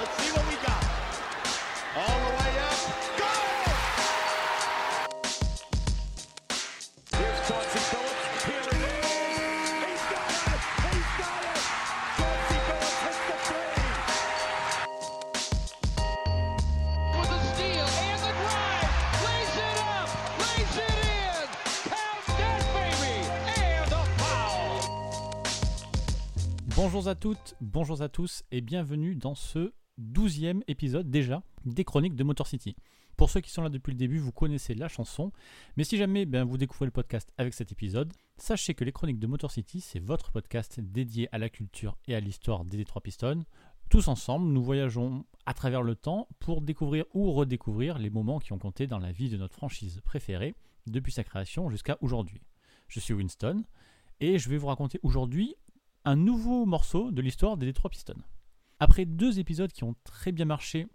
Let's see what we got. All the way up. Go! Here's Chauncey Phillips. Here it is. He's got it. He's got it. Chauncey Phillips hits the three. With a steal and the drive. Lays it up. Lays it in. Count that, baby. And a foul. Bonjour à toutes, bonjour à tous et bienvenue dans ce 12e épisode déjà des chroniques de Motor City. Pour ceux qui sont là depuis le début, vous connaissez la chanson, mais si jamais vous découvrez le podcast avec cet épisode, sachez que les chroniques de Motor City, c'est votre podcast dédié à la culture et à l'histoire des Detroit Pistons. Tous ensemble, nous voyageons à travers le temps pour découvrir ou redécouvrir les moments qui ont compté dans la vie de notre franchise préférée depuis sa création jusqu'à aujourd'hui. Je suis Winston et je vais vous raconter aujourd'hui un nouveau morceau de l'histoire des Detroit Pistons. Après deux épisodes qui ont très bien marché,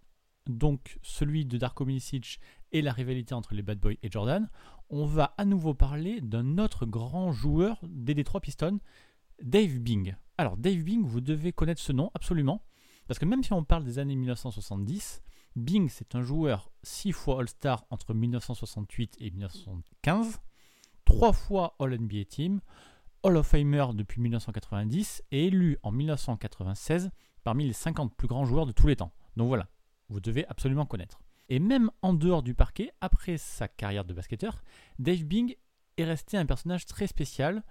donc celui de Darko Milicic et la rivalité entre les Bad Boys et Jordan, on va à nouveau parler d'un autre grand joueur des Detroit Pistons, Dave Bing. Alors Dave Bing, vous devez connaître ce nom absolument, parce que même si on parle des années 1970, Bing c'est un joueur 6 fois All-Star entre 1968 et 1975, 3 fois All-NBA Team, Hall of Famer depuis 1990 et élu en 1996 parmi les 50 plus grands joueurs de tous les temps. Donc voilà, vous devez absolument connaître. Et même en dehors du parquet, après sa carrière de basketteur, Dave Bing est resté un personnage très spécial.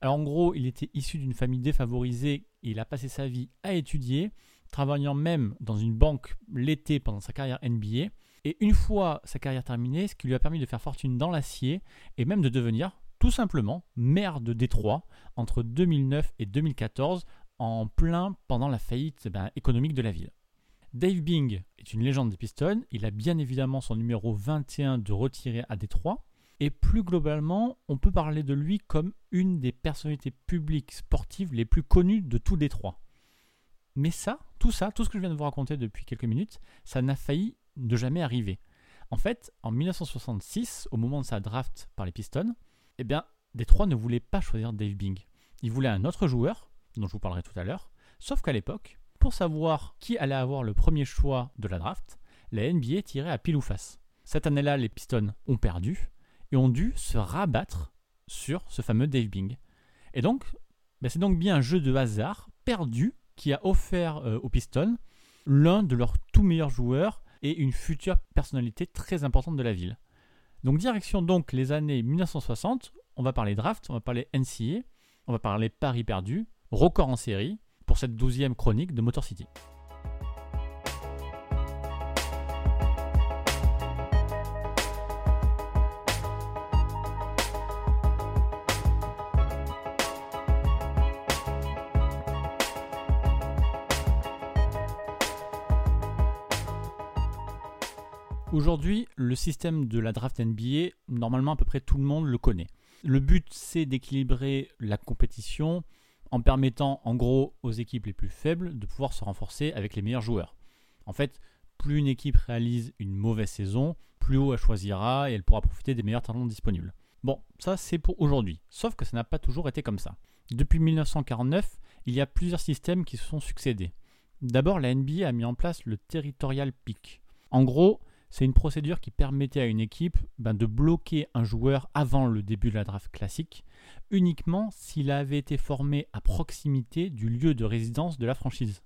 Alors en gros, il était issu d'une famille défavorisée et il a passé sa vie à étudier, travaillant même dans une banque l'été pendant sa carrière NBA. Et une fois sa carrière terminée, ce qui lui a permis de faire fortune dans l'acier et même de devenir, tout simplement, maire de Détroit entre 2009 et 2014, en plein pendant la faillite économique de la ville. Dave Bing est une légende des Pistons, il a bien évidemment son numéro 21 de retiré à Détroit, et plus globalement, on peut parler de lui comme une des personnalités publiques sportives les plus connues de tout Détroit. Mais ça, tout ce que je viens de vous raconter depuis quelques minutes, ça n'a failli de jamais arriver. En fait, en 1966, au moment de sa draft par les Pistons, Détroit ne voulait pas choisir Dave Bing. Il voulait un autre joueur, dont je vous parlerai tout à l'heure, sauf qu'à l'époque, pour savoir qui allait avoir le premier choix de la draft, la NBA tirait à pile ou face. Cette année-là, les Pistons ont perdu et ont dû se rabattre sur ce fameux Dave Bing. Et donc, c'est donc bien un jeu de hasard perdu qui a offert aux Pistons l'un de leurs tout meilleurs joueurs et une future personnalité très importante de la ville. Donc direction donc les années 1960, on va parler draft, on va parler NCAA, on va parler paris perdus, record en série pour cette 12e chronique de Motor City. Aujourd'hui, le système de la draft NBA, normalement à peu près tout le monde le connaît. Le but, c'est d'équilibrer la compétition en permettant en gros aux équipes les plus faibles de pouvoir se renforcer avec les meilleurs joueurs. En fait, plus une équipe réalise une mauvaise saison, plus haut elle choisira et elle pourra profiter des meilleurs talents disponibles. Bon, ça c'est pour aujourd'hui, sauf que ça n'a pas toujours été comme ça. Depuis 1949, il y a plusieurs systèmes qui se sont succédés. D'abord, la NBA a mis en place le territorial pick. En gros, c'est une procédure qui permettait à une équipe de bloquer un joueur avant le début de la draft classique, uniquement s'il avait été formé à proximité du lieu de résidence de la franchise.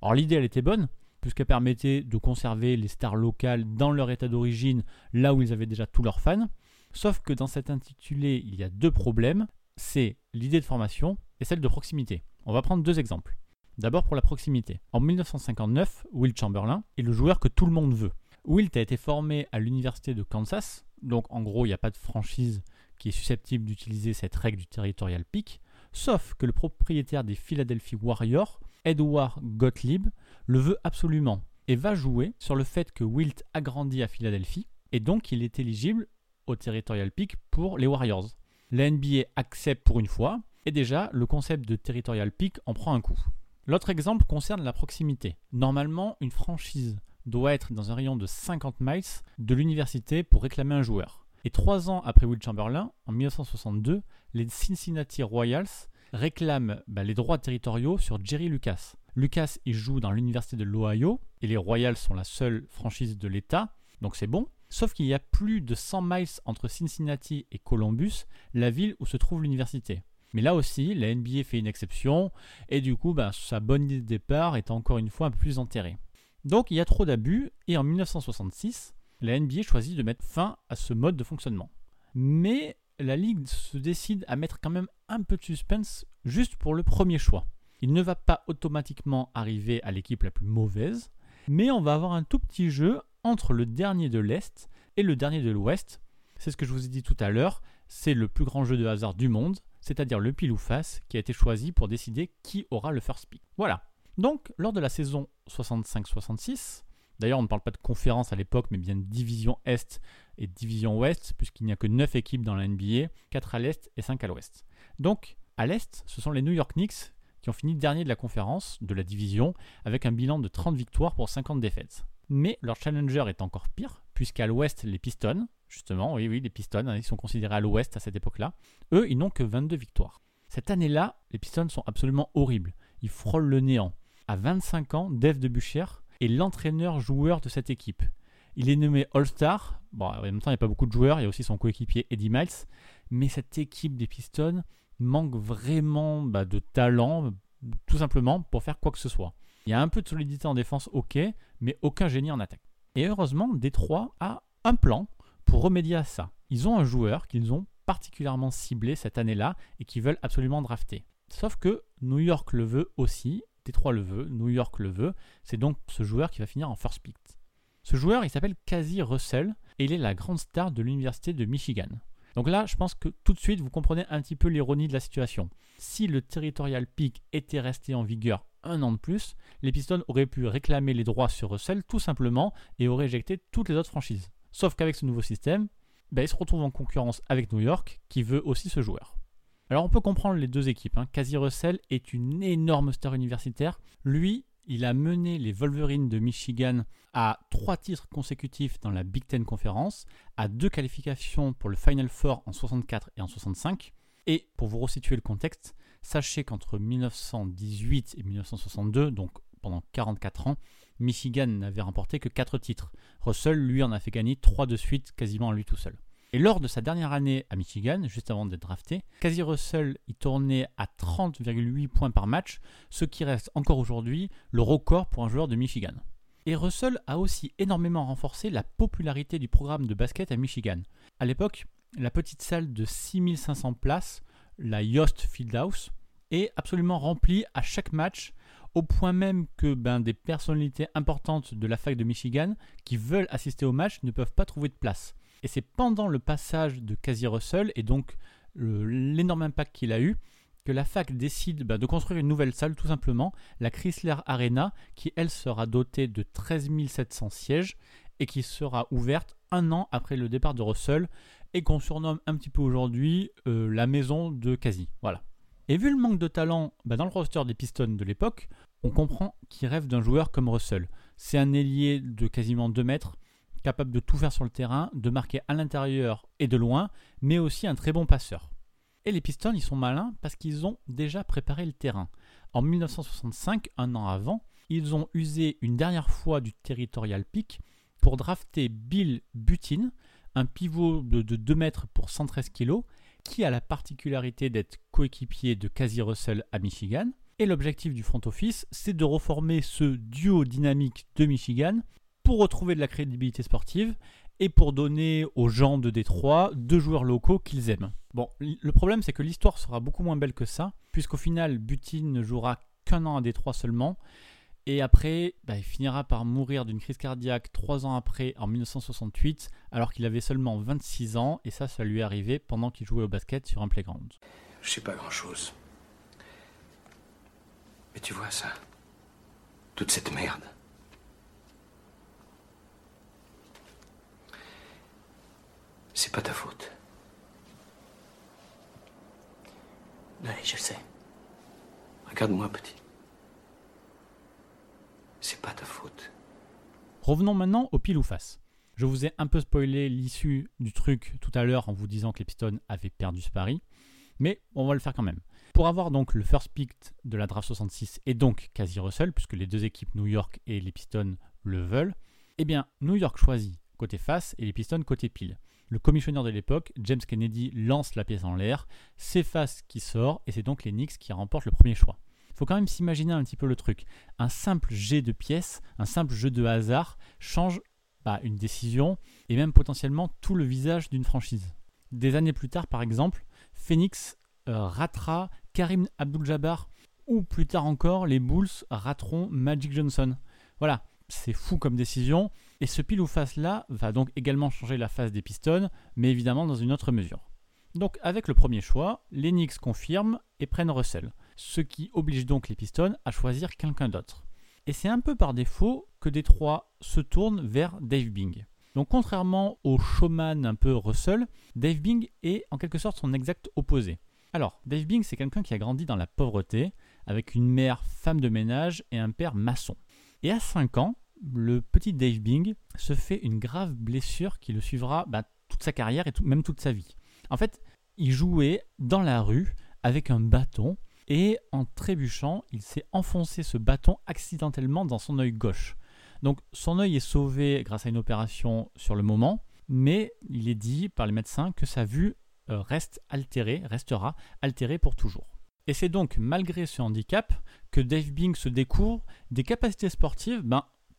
Alors l'idée, elle était bonne, puisqu'elle permettait de conserver les stars locales dans leur état d'origine, là où ils avaient déjà tous leurs fans. Sauf que dans cet intitulé, il y a deux problèmes, c'est l'idée de formation et celle de proximité. On va prendre deux exemples. D'abord pour la proximité. En 1959, Wilt Chamberlain est le joueur que tout le monde veut. Wilt a été formé à l'université de Kansas, donc en gros il n'y a pas de franchise qui est susceptible d'utiliser cette règle du territorial pick, sauf que le propriétaire des Philadelphia Warriors, Edward Gottlieb, le veut absolument et va jouer sur le fait que Wilt a grandi à Philadelphie et donc il est éligible au territorial pick pour les Warriors. La NBA accepte pour une fois et déjà le concept de territorial pick en prend un coup. L'autre exemple concerne la proximité. Normalement une franchise doit être dans un rayon de 50 miles de l'université pour réclamer un joueur. Et 3 ans après Wilt Chamberlain, en 1962, les Cincinnati Royals réclament les droits territoriaux sur Jerry Lucas, Lucas, il joue dans l'université de l'Ohio et les Royals sont la seule franchise de l'État, donc c'est bon. Sauf qu'il y a plus de 100 miles entre Cincinnati et Columbus, la ville où se trouve l'université. Mais là aussi, la NBA fait une exception et du coup, sa bonne idée de départ est encore une fois un peu plus enterrée. Donc il y a trop d'abus et en 1966, la NBA choisit de mettre fin à ce mode de fonctionnement. Mais la ligue se décide à mettre quand même un peu de suspense juste pour le premier choix. Il ne va pas automatiquement arriver à l'équipe la plus mauvaise, mais on va avoir un tout petit jeu entre le dernier de l'Est et le dernier de l'Ouest. C'est ce que je vous ai dit tout à l'heure, c'est le plus grand jeu de hasard du monde, c'est-à-dire le pile ou face qui a été choisi pour décider qui aura le first pick. Voilà. Donc, lors de la saison 65-66, d'ailleurs on ne parle pas de conférence à l'époque, mais bien de division Est et division Ouest, puisqu'il n'y a que 9 équipes dans la NBA, 4 à l'Est et 5 à l'Ouest. Donc, à l'Est, ce sont les New York Knicks qui ont fini dernier de la conférence, de la division, avec un bilan de 30 victoires pour 50 défaites. Mais leur challenger est encore pire, puisqu'à l'Ouest, les Pistons, justement, oui, les Pistons, ils sont considérés à l'Ouest à cette époque-là, eux, ils n'ont que 22 victoires. Cette année-là, les Pistons sont absolument horribles. Ils frôlent le néant. À 25 ans, Dave DeBusschere est l'entraîneur-joueur de cette équipe. Il est nommé All-Star. Bon, en même temps, il n'y a pas beaucoup de joueurs. Il y a aussi son coéquipier Eddie Miles. Mais cette équipe des Pistons manque vraiment de talent, tout simplement, pour faire quoi que ce soit. Il y a un peu de solidité en défense, ok, mais aucun génie en attaque. Et heureusement, Détroit a un plan pour remédier à ça. Ils ont un joueur qu'ils ont particulièrement ciblé cette année-là et qu'ils veulent absolument drafter. Sauf que New York le veut aussi, Détroit le veut, New York le veut. C'est donc ce joueur qui va finir en first pick. Ce joueur, il s'appelle Cazzie Russell et il est la grande star de l'université de Michigan. Donc là, je pense que tout de suite, vous comprenez un petit peu l'ironie de la situation. Si le territorial pick était resté en vigueur un an de plus, les Pistons auraient pu réclamer les droits sur Russell tout simplement et auraient éjecté toutes les autres franchises. Sauf qu'avec ce nouveau système, ils se retrouvent en concurrence avec New York qui veut aussi ce joueur. Alors on peut comprendre les deux équipes. Cazzie Russell est une énorme star universitaire. Lui, il a mené les Wolverines de Michigan à 3 titres consécutifs dans la Big Ten Conference, à 2 qualifications pour le Final Four en 64 et en 65. Et pour vous resituer le contexte, sachez qu'entre 1918 et 1962, donc pendant 44 ans, Michigan n'avait remporté que 4 titres. Russell, lui, en a fait gagner 3 de suite, quasiment à lui tout seul. Et lors de sa dernière année à Michigan, juste avant d'être drafté, Cazzie Russell y tournait à 30,8 points par match, ce qui reste encore aujourd'hui le record pour un joueur de Michigan. Et Russell a aussi énormément renforcé la popularité du programme de basket à Michigan. À l'époque, la petite salle de 6500 places, la Yost Fieldhouse, est absolument remplie à chaque match, au point même que des personnalités importantes de la fac de Michigan qui veulent assister au match ne peuvent pas trouver de place. Et c'est pendant le passage de Cazzie Russell et donc l'énorme impact qu'il a eu que la fac décide de construire une nouvelle salle, tout simplement, la Chrysler Arena, qui elle sera dotée de 13 700 sièges et qui sera ouverte un an après le départ de Russell, et qu'on surnomme un petit peu aujourd'hui la maison de Cazzie. Voilà. Et vu le manque de talent dans le roster des Pistons de l'époque, on comprend qu'ils rêvent d'un joueur comme Russell. C'est un ailier de quasiment 2 mètres, capable de tout faire sur le terrain, de marquer à l'intérieur et de loin, mais aussi un très bon passeur. Et les Pistons, ils sont malins parce qu'ils ont déjà préparé le terrain. En 1965, un an avant, ils ont usé une dernière fois du territorial pick pour drafter Bill Buntin, un pivot de 2 mètres pour 113 kg, qui a la particularité d'être coéquipier de Cazzie Russell à Michigan. Et l'objectif du front office, c'est de reformer ce duo dynamique de Michigan pour retrouver de la crédibilité sportive et pour donner aux gens de Détroit 2 joueurs locaux qu'ils aiment. Bon, le problème, c'est que l'histoire sera beaucoup moins belle que ça, puisqu'au final, Buntin ne jouera qu'un an à Détroit seulement. Et après, il finira par mourir d'une crise cardiaque 3 ans après, en 1968, alors qu'il avait seulement 26 ans, et ça lui est arrivé pendant qu'il jouait au basket sur un playground. Je sais pas grand-chose. Mais tu vois ça, toute cette merde. C'est pas ta faute. Oui, je sais. Regarde-moi, petit. C'est pas ta faute. Revenons maintenant au pile ou face. Je vous ai un peu spoilé l'issue du truc tout à l'heure en vous disant que les Pistons avaient perdu ce pari, mais on va le faire quand même. Pour avoir donc le first pick de la draft 66 et donc Cazzie Russell, puisque les deux équipes New York et les Pistons le veulent, eh bien New York choisit côté face et les Pistons côté pile. Le commissionneur de l'époque, James Kennedy, lance la pièce en l'air, c'est face qui sort et c'est donc les Knicks qui remportent le premier choix. Il faut quand même s'imaginer un petit peu le truc. Un simple jet de pièces, un simple jeu de hasard change une décision et même potentiellement tout le visage d'une franchise. Des années plus tard, par exemple, Phoenix ratera Kareem Abdul-Jabbar ou plus tard encore, les Bulls rateront Magic Johnson. Voilà, c'est fou comme décision. Et ce pile ou face là va donc également changer la face des Pistons, mais évidemment dans une autre mesure. Donc avec le premier choix, les Knicks confirment et prennent Russell, ce qui oblige donc les Pistons à choisir quelqu'un d'autre. Et c'est un peu par défaut que Détroit se tourne vers Dave Bing. Donc contrairement au showman un peu Russell, Dave Bing est en quelque sorte son exact opposé. Alors, Dave Bing, c'est quelqu'un qui a grandi dans la pauvreté, avec une mère femme de ménage et un père maçon. Et à 5 ans, le petit Dave Bing se fait une grave blessure qui le suivra toute sa carrière et même toute sa vie. En fait, il jouait dans la rue avec un bâton et en trébuchant, il s'est enfoncé ce bâton accidentellement dans son œil gauche. Donc son œil est sauvé grâce à une opération sur le moment, mais il est dit par les médecins que sa vue restera altérée pour toujours. Et c'est donc malgré ce handicap que Dave Bing se découvre des capacités sportives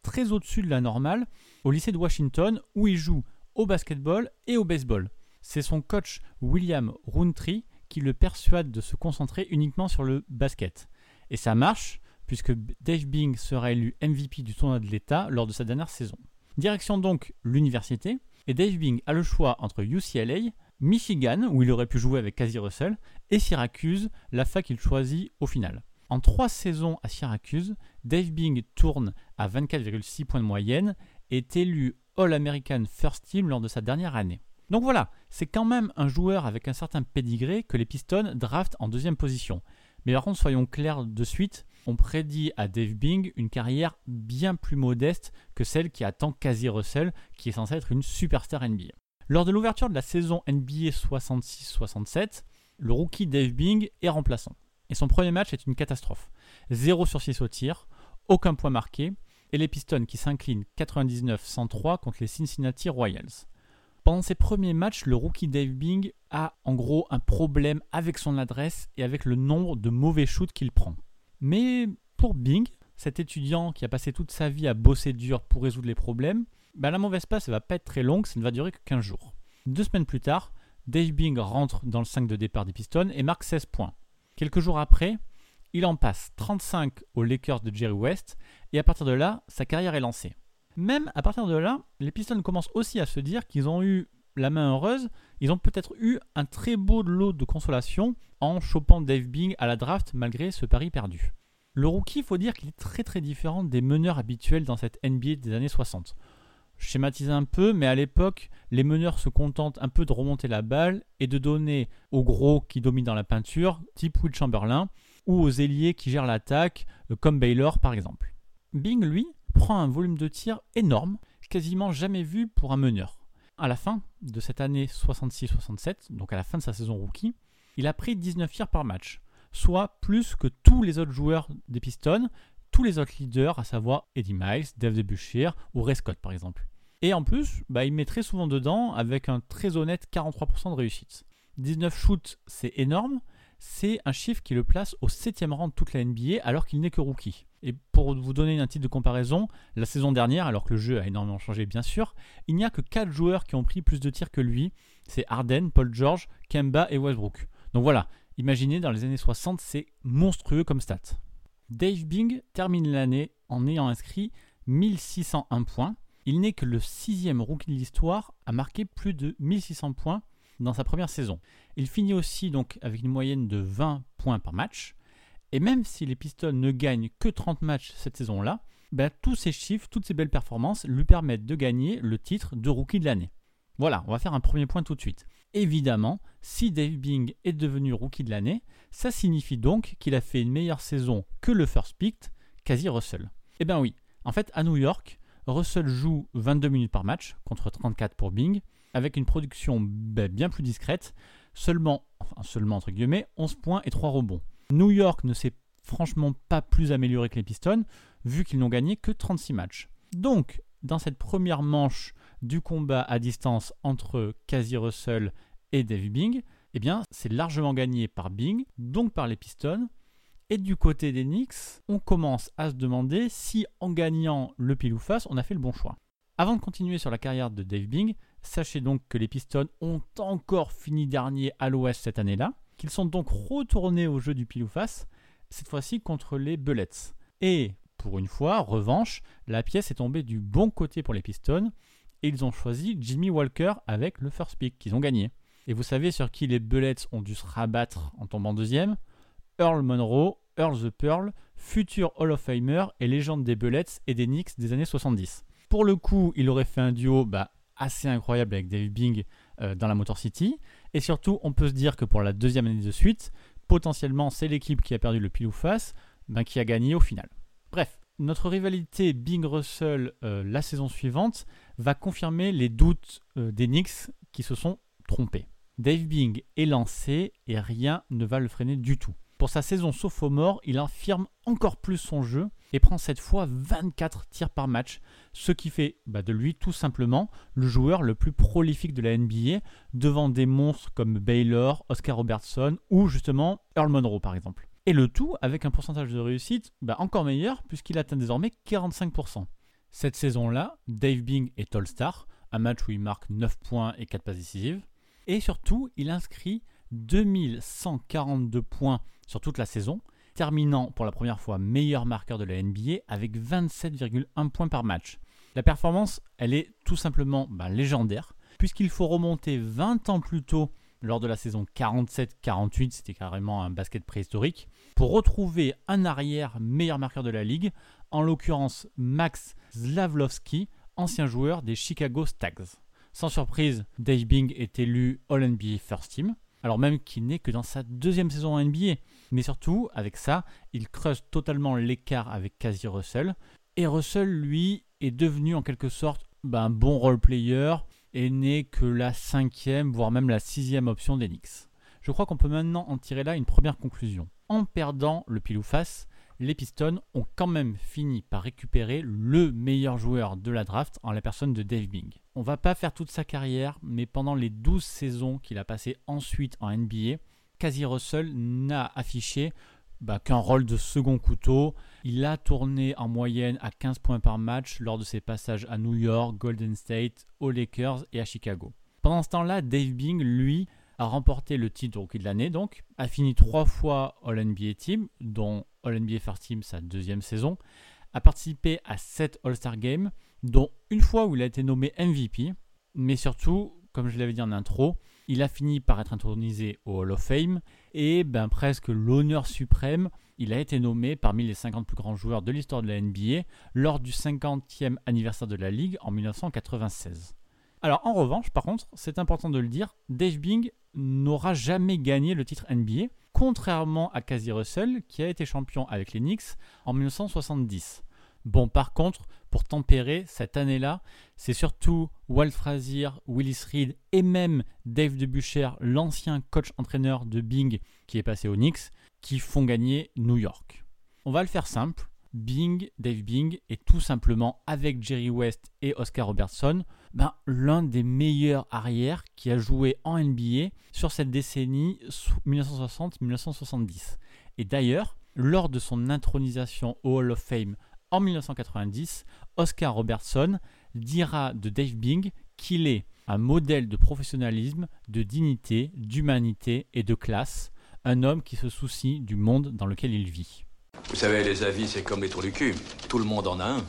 très au-dessus de la normale au lycée de Washington où il joue au basketball et au baseball. C'est son coach William Rountree qui le persuade de se concentrer uniquement sur le basket. Et ça marche puisque Dave Bing sera élu MVP du tournoi de l'État lors de sa dernière saison. Direction donc l'université et Dave Bing a le choix entre UCLA, Michigan où il aurait pu jouer avec Cazzie Russell et Syracuse, la fac qu'il choisit au final. En 3 saisons à Syracuse, Dave Bing tourne à 24,6 points de moyenne et est élu All-American First Team lors de sa dernière année. Donc voilà, c'est quand même un joueur avec un certain pédigré que les Pistons draftent en 2e position. Mais par contre, soyons clairs de suite, on prédit à Dave Bing une carrière bien plus modeste que celle qui attend Cazzie Russell, qui est censé être une superstar NBA. Lors de l'ouverture de la saison NBA 66-67, le rookie Dave Bing est remplaçant. Et son premier match est une catastrophe. 0 sur 6 au tir, aucun point marqué, et les Pistons qui s'inclinent 99-103 contre les Cincinnati Royals. Pendant ses premiers matchs, le rookie Dave Bing a en gros un problème avec son adresse et avec le nombre de mauvais shoots qu'il prend. Mais pour Bing, cet étudiant qui a passé toute sa vie à bosser dur pour résoudre les problèmes, la mauvaise passe ne va pas être très longue, ça ne va durer que 15 jours. 2 semaines plus tard, Dave Bing rentre dans le 5 de départ des Pistons et marque 16 points. Quelques jours après, il en passe 35 aux Lakers de Jerry West et à partir de là, sa carrière est lancée. Même à partir de là, les Pistons commencent aussi à se dire qu'ils ont eu la main heureuse, ils ont peut-être eu un très beau lot de consolation en chopant Dave Bing à la draft malgré ce pari perdu. Le rookie, il faut dire qu'il est très très différent des meneurs habituels dans cette NBA des années 60. Je schématise un peu, mais à l'époque, les meneurs se contentent un peu de remonter la balle et de donner aux gros qui dominent dans la peinture, type Wilt Chamberlain, ou aux ailiers qui gèrent l'attaque, comme Baylor par exemple. Bing, lui, prend un volume de tir énorme, quasiment jamais vu pour un meneur. À la fin de cette année 66-67, donc à la fin de sa saison rookie, il a pris 19 tirs par match, soit plus que tous les autres joueurs des Pistons, tous les autres leaders, à savoir Eddie Miles, Dave DeBusschere ou Ray Scott par exemple. Et en plus, il met très souvent dedans avec un très honnête 43% de réussite. 19 shoots, c'est énorme, c'est un chiffre qui le place au 7e rang de toute la NBA alors qu'il n'est que rookie. Et pour vous donner un titre de comparaison, la saison dernière, alors que le jeu a énormément changé bien sûr, il n'y a que 4 joueurs qui ont pris plus de tirs que lui, c'est Harden, Paul George, Kemba et Westbrook. Donc voilà, imaginez dans les années 60, c'est monstrueux comme stat. Dave Bing termine l'année en ayant inscrit 1601 points. Il n'est que le 6e rookie de l'histoire à marquer plus de 1600 points dans sa première saison. Il finit aussi donc avec une moyenne de 20 points par match. Et même si les Pistons ne gagnent que 30 matchs cette saison-là, tous ces chiffres, toutes ces belles performances lui permettent de gagner le titre de rookie de l'année. Voilà, on va faire un premier point tout de suite. Évidemment, si Dave Bing est devenu rookie de l'année, ça signifie donc qu'il a fait une meilleure saison que le first pick, Cazzie Russell. Eh bien oui, en fait à New York, Russell joue 22 minutes par match contre 34 pour Bing, avec une production bien plus discrète, seulement entre guillemets, 11 points et 3 rebonds. New York ne s'est franchement pas plus amélioré que les Pistons, vu qu'ils n'ont gagné que 36 matchs. Donc, dans cette première manche du combat à distance entre Cazzie Russell et Dave Bing, eh bien, c'est largement gagné par Bing, donc par les Pistons. Et du côté des Knicks, on commence à se demander si, en gagnant le pile ou face, on a fait le bon choix. Avant de continuer sur la carrière de Dave Bing, sachez donc que les Pistons ont encore fini dernier à l'Ouest cette année-là, qu'ils sont donc retournés au jeu du pile ou face, cette fois-ci contre les Bullets. Et, pour une fois, revanche, la pièce est tombée du bon côté pour les Pistons, et ils ont choisi Jimmy Walker avec le first pick qu'ils ont gagné. Et vous savez sur qui les Bullets ont dû se rabattre en tombant deuxième ? Earl Monroe, Earl the Pearl, futur Hall of Famer et légende des Bullets et des Knicks des années 70. Pour le coup, il aurait fait un duo assez incroyable avec Dave Bing dans la Motor City. Et surtout, on peut se dire que pour la deuxième année de suite, potentiellement, c'est l'équipe qui a perdu le pile ou face qui a gagné au final. Bref, notre rivalité Bing-Russell la saison suivante va confirmer les doutes des Knicks qui se sont trompés. Dave Bing est lancé et rien ne va le freiner du tout. Pour sa saison sophomore, il infirme encore plus son jeu et prend cette fois 24 tirs par match, ce qui fait de lui tout simplement le joueur le plus prolifique de la NBA devant des monstres comme Baylor, Oscar Robertson ou justement Earl Monroe par exemple. Et le tout avec un pourcentage de réussite encore meilleur puisqu'il atteint désormais 45%. Cette saison-là, Dave Bing est All-Star, un match où il marque 9 points et 4 passes décisives. Et surtout, il inscrit 2142 points sur toute la saison, terminant pour la première fois meilleur marqueur de la NBA avec 27,1 points par match. La performance, elle est tout simplement légendaire, puisqu'il faut remonter 20 ans plus tôt, lors de la saison 47-48, c'était carrément un basket préhistorique, pour retrouver un arrière meilleur marqueur de la ligue, en l'occurrence Max Zlavlowski, ancien joueur des Chicago Stags. Sans surprise, Dave Bing est élu All-NBA First Team, alors même qu'il n'est que dans sa deuxième saison en NBA. Mais surtout, avec ça, il creuse totalement l'écart avec Cazzie Russell. Et Russell, lui, est devenu en quelque sorte un bon role-player et n'est que la cinquième, voire même la sixième option des Knicks. Je crois qu'on peut maintenant en tirer là une première conclusion. En perdant le pile ou face, les Pistons ont quand même fini par récupérer le meilleur joueur de la draft en la personne de Dave Bing. On va pas faire toute sa carrière, mais pendant les 12 saisons qu'il a passées ensuite en NBA, Cazzie Russell n'a affiché qu'un rôle de second couteau. Il a tourné en moyenne à 15 points par match lors de ses passages à New York, Golden State, aux Lakers et à Chicago. Pendant ce temps-là, Dave Bing, lui, a remporté le titre Rookie de l'année, donc a fini 3 fois All-NBA Team, dont All-NBA First Team sa deuxième saison, a participé à 7 All-Star Games, dont une fois où il a été nommé MVP, mais surtout, comme je l'avais dit en intro, il a fini par être intronisé au Hall of Fame, et presque l'honneur suprême, il a été nommé parmi les 50 plus grands joueurs de l'histoire de la NBA lors du 50e anniversaire de la Ligue en 1996. Alors en revanche, par contre, c'est important de le dire, Dave Bing n'aura jamais gagné le titre NBA, contrairement à Cazzie Russell, qui a été champion avec les Knicks en 1970. Bon, par contre, pour tempérer cette année-là, c'est surtout Walt Frazier, Willis Reed et même Dave DeBusschere, l'ancien coach-entraîneur de Bing qui est passé aux Knicks, qui font gagner New York. On va le faire simple, Dave Bing est tout simplement, avec Jerry West et Oscar Robertson, l'un des meilleurs arrières qui a joué en NBA sur cette décennie 1960-1970. Et d'ailleurs, lors de son intronisation au Hall of Fame en 1990, Oscar Robertson dira de Dave Bing qu'il est un modèle de professionnalisme, de dignité, d'humanité et de classe, un homme qui se soucie du monde dans lequel il vit. Vous savez, les avis, c'est comme les trous du cul. Tout le monde en a un.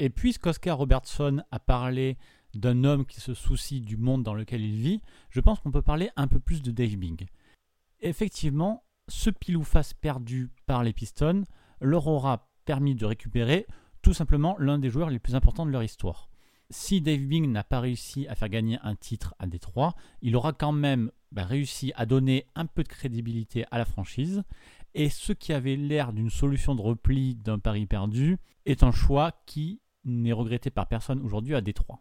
Et puisqu'Oscar Robertson a parlé d'un homme qui se soucie du monde dans lequel il vit, je pense qu'on peut parler un peu plus de Dave Bing. Effectivement, ce pile ou face perdu par les Pistons leur aura permis de récupérer tout simplement l'un des joueurs les plus importants de leur histoire. Si Dave Bing n'a pas réussi à faire gagner un titre à Détroit, il aura quand même réussi à donner un peu de crédibilité à la franchise. Et ce qui avait l'air d'une solution de repli d'un pari perdu est un choix qui n'est regretté par personne aujourd'hui à Détroit.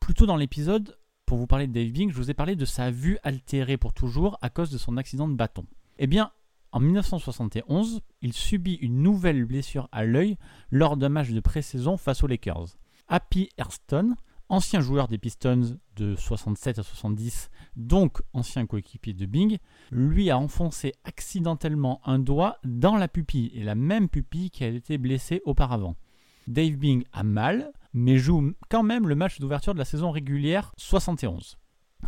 Plus tôt dans l'épisode, pour vous parler de Dave Bing, je vous ai parlé de sa vue altérée pour toujours à cause de son accident de bâton. Eh bien, en 1971, il subit une nouvelle blessure à l'œil lors d'un match de pré-saison face aux Lakers. Happy Hairston, ancien joueur des Pistons de 67 à 70, donc ancien coéquipier de Bing, lui a enfoncé accidentellement un doigt dans la pupille, et la même pupille qui a été blessée auparavant. Dave Bing a mal, mais joue quand même le match d'ouverture de la saison régulière 71.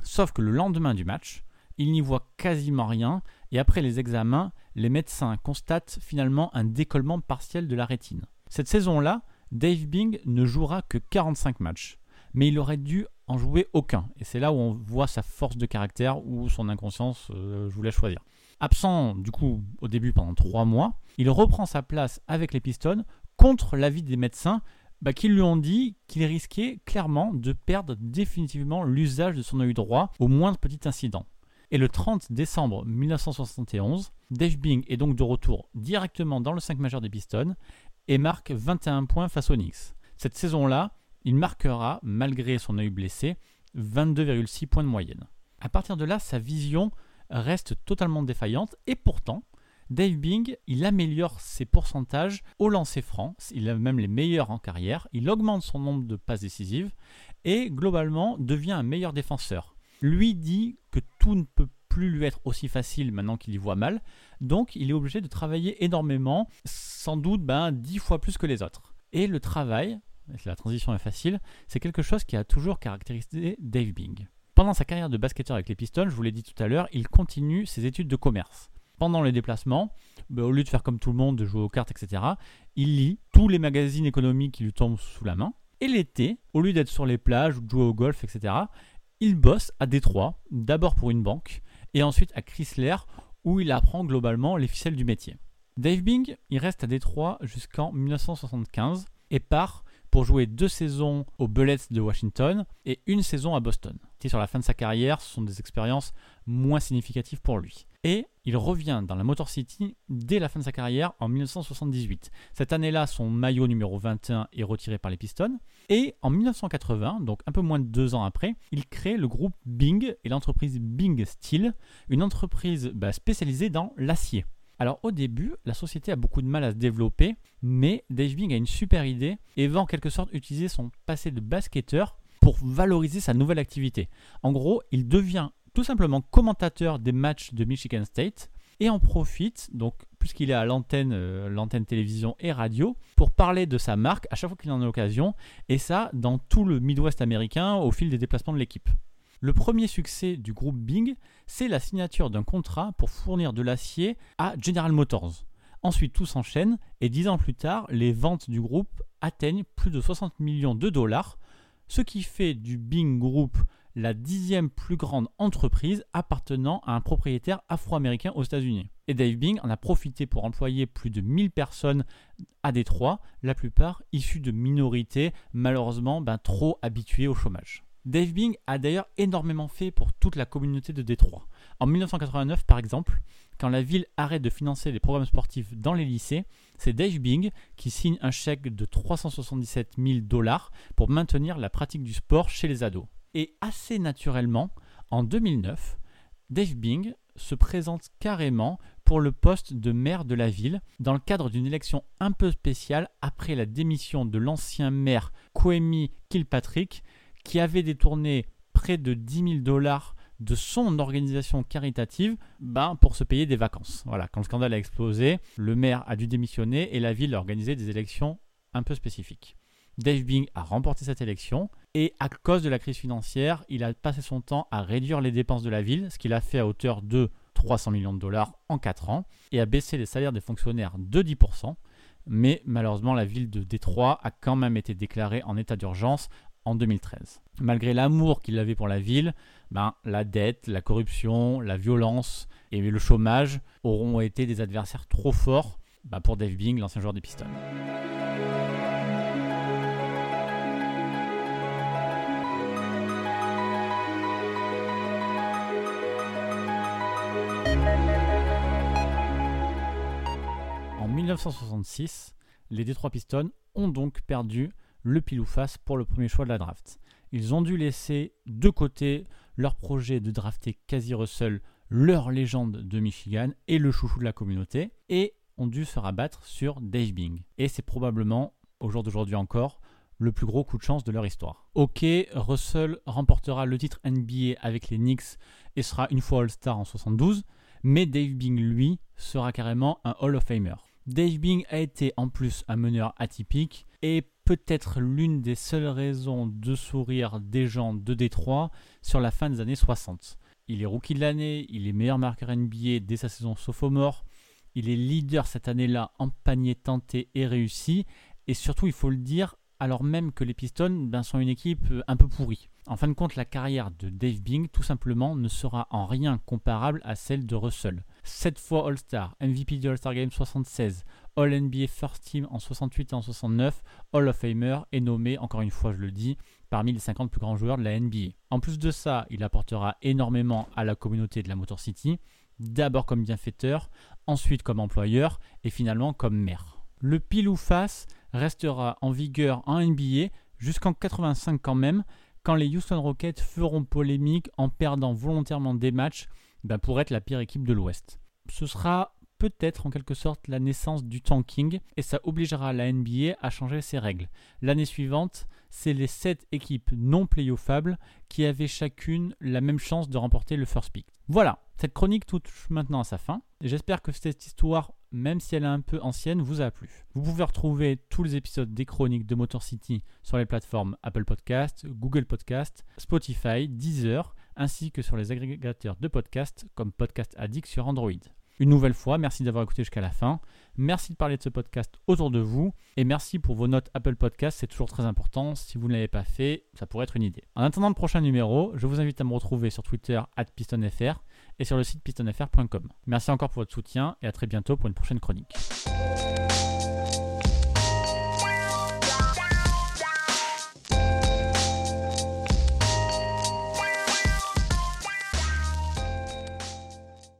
Sauf que le lendemain du match, il n'y voit quasiment rien, et après les examens, les médecins constatent finalement un décollement partiel de la rétine. Cette saison-là, Dave Bing ne jouera que 45 matchs, mais il aurait dû en jouer aucun, et c'est là où on voit sa force de caractère ou son inconscience, je vous laisse choisir. Absent du coup au début pendant 3 mois, il reprend sa place avec les Pistons contre l'avis des médecins, qui lui ont dit qu'il risquait clairement de perdre définitivement l'usage de son œil droit au moindre petit incident. Et le 30 décembre 1971, Dave Bing est donc de retour directement dans le 5 majeur des Pistons et marque 21 points face aux Knicks. Cette saison-là, il marquera, malgré son œil blessé, 22,6 points de moyenne. À partir de là, sa vision reste totalement défaillante, et pourtant, Dave Bing, il améliore ses pourcentages au lancer franc, il a même les meilleurs en carrière, il augmente son nombre de passes décisives et globalement devient un meilleur défenseur. Lui dit que tout ne peut plus lui être aussi facile maintenant qu'il y voit mal, donc il est obligé de travailler énormément, sans doute 10 fois plus que les autres. Et le travail, la transition est facile, c'est quelque chose qui a toujours caractérisé Dave Bing. Pendant sa carrière de basketteur avec les Pistons, je vous l'ai dit tout à l'heure, il continue ses études de commerce. Pendant les déplacements, au lieu de faire comme tout le monde, de jouer aux cartes, etc., il lit tous les magazines économiques qui lui tombent sous la main. Et l'été, au lieu d'être sur les plages ou de jouer au golf, etc., il bosse à Détroit, d'abord pour une banque, et ensuite à Chrysler, où il apprend globalement les ficelles du métier. Dave Bing, il reste à Détroit jusqu'en 1975 et part pour jouer 2 saisons aux Bullets de Washington et une saison à Boston. Sur la fin de sa carrière, ce sont des expériences moins significatives pour lui. Et il revient dans la Motor City dès la fin de sa carrière en 1978. Cette année-là, son maillot numéro 21 est retiré par les Pistons. Et en 1980, donc un peu moins de 2 ans après, il crée le groupe Bing et l'entreprise Bing Steel, une entreprise spécialisée dans l'acier. Alors au début, la société a beaucoup de mal à se développer, mais Dave Bing a une super idée et va en quelque sorte utiliser son passé de basketteur pour valoriser sa nouvelle activité. En gros, il devient tout simplement commentateur des matchs de Michigan State et en profite, donc puisqu'il est à l'antenne télévision et radio, pour parler de sa marque à chaque fois qu'il en a l'occasion, et ça dans tout le Midwest américain au fil des déplacements de l'équipe. Le premier succès du groupe Bing, c'est la signature d'un contrat pour fournir de l'acier à General Motors. Ensuite, tout s'enchaîne et 10 ans plus tard, les ventes du groupe atteignent plus de 60 millions de dollars, ce qui fait du Bing Group la 10e plus grande entreprise appartenant à un propriétaire afro-américain aux États-Unis. Et Dave Bing en a profité pour employer plus de 1000 personnes à Détroit, la plupart issues de minorités malheureusement trop habituées au chômage. Dave Bing a d'ailleurs énormément fait pour toute la communauté de Détroit. En 1989 par exemple, quand la ville arrête de financer les programmes sportifs dans les lycées, c'est Dave Bing qui signe un chèque de 377 000 $ pour maintenir la pratique du sport chez les ados. Et assez naturellement, en 2009, Dave Bing se présente carrément pour le poste de maire de la ville dans le cadre d'une élection un peu spéciale après la démission de l'ancien maire Kwame Kilpatrick qui avait détourné près de 10 000 $ de son organisation caritative pour se payer des vacances. Voilà, quand le scandale a explosé, le maire a dû démissionner et la ville a organisé des élections un peu spécifiques. Dave Bing a remporté cette élection et à cause de la crise financière, il a passé son temps à réduire les dépenses de la ville, ce qu'il a fait à hauteur de 300 000 $ en 4 ans et à baisser les salaires des fonctionnaires de 10%. Mais malheureusement, la ville de Détroit a quand même été déclarée en état d'urgence en 2013. Malgré l'amour qu'il avait pour la ville, la dette, la corruption, la violence et le chômage auront été des adversaires trop forts pour Dave Bing, l'ancien joueur des Pistons. En 1966, les Detroit Pistons ont donc perdu le pile ou face pour le premier choix de la draft. ils ont dû laisser de côté leur projet de drafter Cazzie Russell, leur légende de Michigan et le chouchou de la communauté, et ont dû se rabattre sur Dave Bing. Et c'est probablement, au jour d'aujourd'hui encore, le plus gros coup de chance de leur histoire. Ok, Russell remportera le titre NBA avec les Knicks et sera une fois All-Star en 72, mais Dave Bing, lui, sera carrément un Hall of Famer. Dave Bing a été en plus un meneur atypique et peut-être l'une des seules raisons de sourire des gens de Détroit sur la fin des années 60. Il est rookie de l'année, il est meilleur marqueur NBA dès sa saison sophomore, il est leader cette année-là en panier tenté et réussi, et surtout, il faut le dire, alors même que les Pistons sont une équipe un peu pourrie. En fin de compte, la carrière de Dave Bing, tout simplement, ne sera en rien comparable à celle de Russell. 7 fois All-Star, MVP de All-Star Game 76, All-NBA First Team en 68 et en 69, Hall of Famer est nommé, encore une fois je le dis, parmi les 50 plus grands joueurs de la NBA. En plus de ça, il apportera énormément à la communauté de la Motor City, d'abord comme bienfaiteur, ensuite comme employeur et finalement comme maire. Le pile ou face restera en vigueur en NBA jusqu'en 85 quand même, quand les Houston Rockets feront polémique en perdant volontairement des matchs pour être la pire équipe de l'Ouest. Ce sera peut-être en quelque sorte la naissance du tanking et ça obligera la NBA à changer ses règles. L'année suivante, c'est les 7 équipes non playoffables qui avaient chacune la même chance de remporter le first pick. Voilà, cette chronique touche maintenant à sa fin. J'espère que cette histoire, même si elle est un peu ancienne, vous a plu. Vous pouvez retrouver tous les épisodes des chroniques de Motor City sur les plateformes Apple Podcast, Google Podcast, Spotify, Deezer, ainsi que sur les agrégateurs de podcasts comme Podcast Addict sur Android. Une nouvelle fois, merci d'avoir écouté jusqu'à la fin. Merci de parler de ce podcast autour de vous. Et merci pour vos notes Apple Podcast, c'est toujours très important. Si vous ne l'avez pas fait, ça pourrait être une idée. En attendant le prochain numéro, je vous invite à me retrouver sur Twitter @pistonfr et sur le site pistonfr.com. Merci encore pour votre soutien et à très bientôt pour une prochaine chronique.